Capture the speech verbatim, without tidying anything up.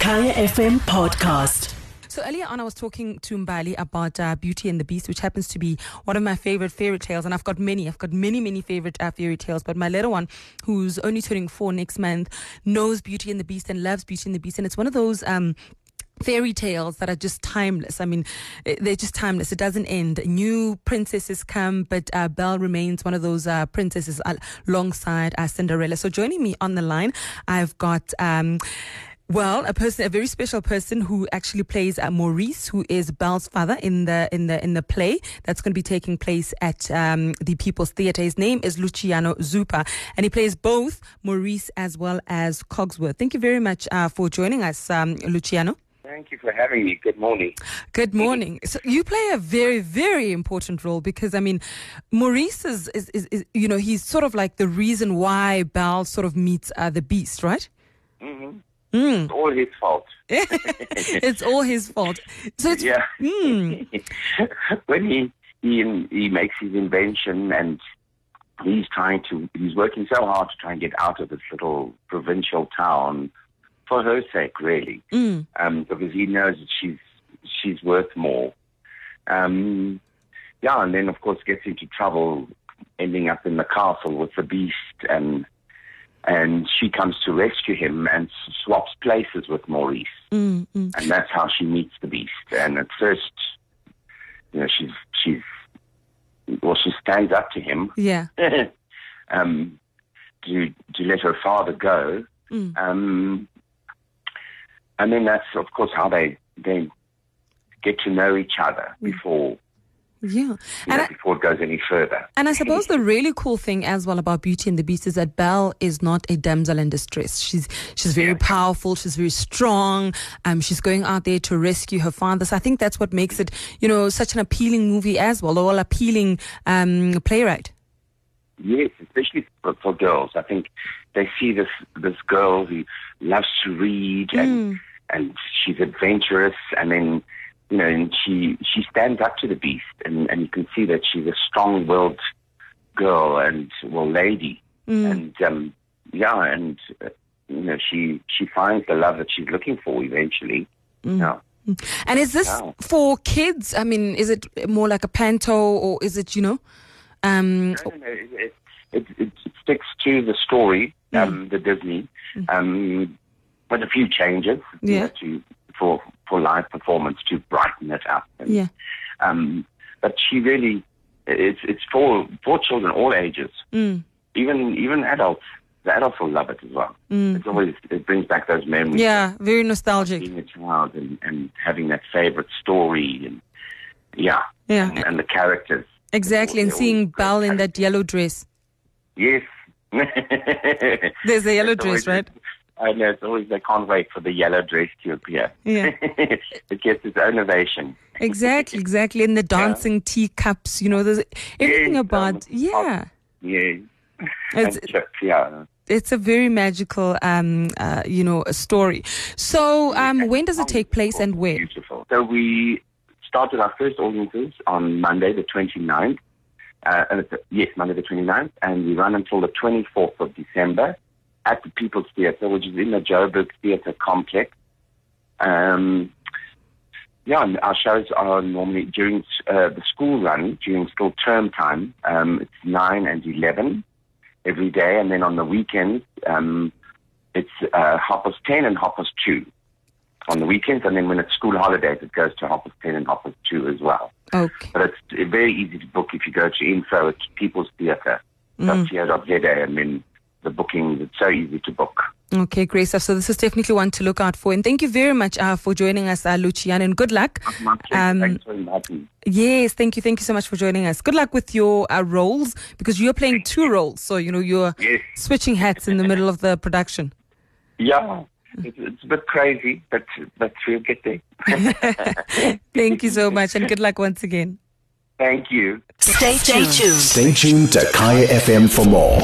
Kaya F M podcast. So earlier on, I was talking to Mbali about uh, Beauty and the Beast, which happens to be one of my favorite fairy tales. And I've got many, I've got many, many favorite uh, fairy tales. But my little one, who's only turning four next month, knows Beauty and the Beast and loves Beauty and the Beast. And it's one of those um, fairy tales that are just timeless. I mean, they're just timeless. It doesn't end. New princesses come, but uh, Belle remains one of those uh, princesses alongside uh, Cinderella. So joining me on the line, I've got... Um, Well, a person, a very special person who actually plays uh, Maurice, who is Belle's father in the in the in the play that's going to be taking place at um, the People's Theatre. His name is Luciano Zuppa, and he plays both Maurice as well as Cogsworth. Thank you very much uh, for joining us, um, Luciano. Thank you for having me. Good morning. Good morning. So you play a very, very important role because, I mean, Maurice is, is, is, is you know, he's sort of like the reason why Belle sort of meets uh, the Beast, right? Mm-hmm. Mm. It's all his fault. It's all his fault. So it's, yeah. Mm. When he, he he makes his invention and he's trying to, he's working so hard to try and get out of this little provincial town for her sake, really, mm. um, because he knows that she's she's worth more. Um, yeah, and then of course gets into trouble, ending up in the castle with the Beast and. And she comes to rescue him and swaps places with Maurice. Mm-hmm. And that's how she meets the Beast. And at first, you know, she's, she's, well, she stands up to him. Yeah. um, to, to let her father go. Mm. Um, and then that's, of course, how they, they get to know each other mm. before. Yeah, and know, I, before it goes any further. And I suppose the really cool thing as well about Beauty and the Beast is that Belle is not a damsel in distress. She's she's very yeah. powerful. She's very strong. Um, she's going out there to rescue her father. So I think that's what makes it, you know, such an appealing movie as well, or an appealing um, playwright. Yes, especially for, for girls. I think they see this this girl who loves to read and mm. and she's adventurous, and then. You know, and she, she stands up to the Beast, and, and you can see that she's a strong-willed girl and, well, lady. Mm. And, um, yeah, and, uh, you know, she she finds the love that she's looking for eventually. Mm. Yeah. And is this yeah. for kids? I mean, is it more like a panto or is it, you know? Um, no, no, no. It, it, it sticks to the story, mm. um, the Disney, mm. um, with a few changes yeah. you know, to... For, for live performance to brighten it up, and, yeah. Um, but she really, it's it's for for children all ages, mm. even even adults. The adults will love it as well. Mm. It's always it brings back those memories. Yeah, very nostalgic. Being a child and, and having that favorite story, and yeah, yeah, and, and the characters exactly, all, and seeing Belle in that yellow dress. Yes, there's the yellow dress, right? I know, it's always, they can't wait for the yellow dress to appear. Yeah. It gets its own ovation. Exactly, exactly. And the dancing yeah. teacups, you know, there's everything yes, about, um, yeah. Yeah. It's, yeah. It's a very magical, um, uh, you know, story. So um, when does it take place and where? Beautiful. So we started our first audiences on Monday the twenty-ninth. Uh, yes, Monday the twenty-ninth. And we run until the twenty-fourth of December. At the People's Theatre, which is in the Joburg Theatre complex. Um, yeah, and our shows are normally during uh, the school run, during school term time. Um, it's nine and eleven every day. And then on the weekends, um, it's uh, half past ten and half past two on the weekends. And then when it's school holidays, it goes to half past ten and half past two as well. Okay. But it's very easy to book if you go to info at People's Theatre. Mm. That's here dot z a, and then the bookings, it's so easy to book. Okay, great stuff. So this is definitely one to look out for. And thank you very much uh, for joining us, uh, Luciano, and good luck. Um, Thanks for inviting me. Yes, thank you. Thank you so much for joining us. Good luck with your uh, roles, because you're playing two roles. So, you know, you're yes. switching hats in the middle of the production. Yeah, it's, it's a bit crazy, but, but we'll get there. Thank you so much, and good luck once again. Thank you. Stay tuned. Stay tuned to Kaya F M for more.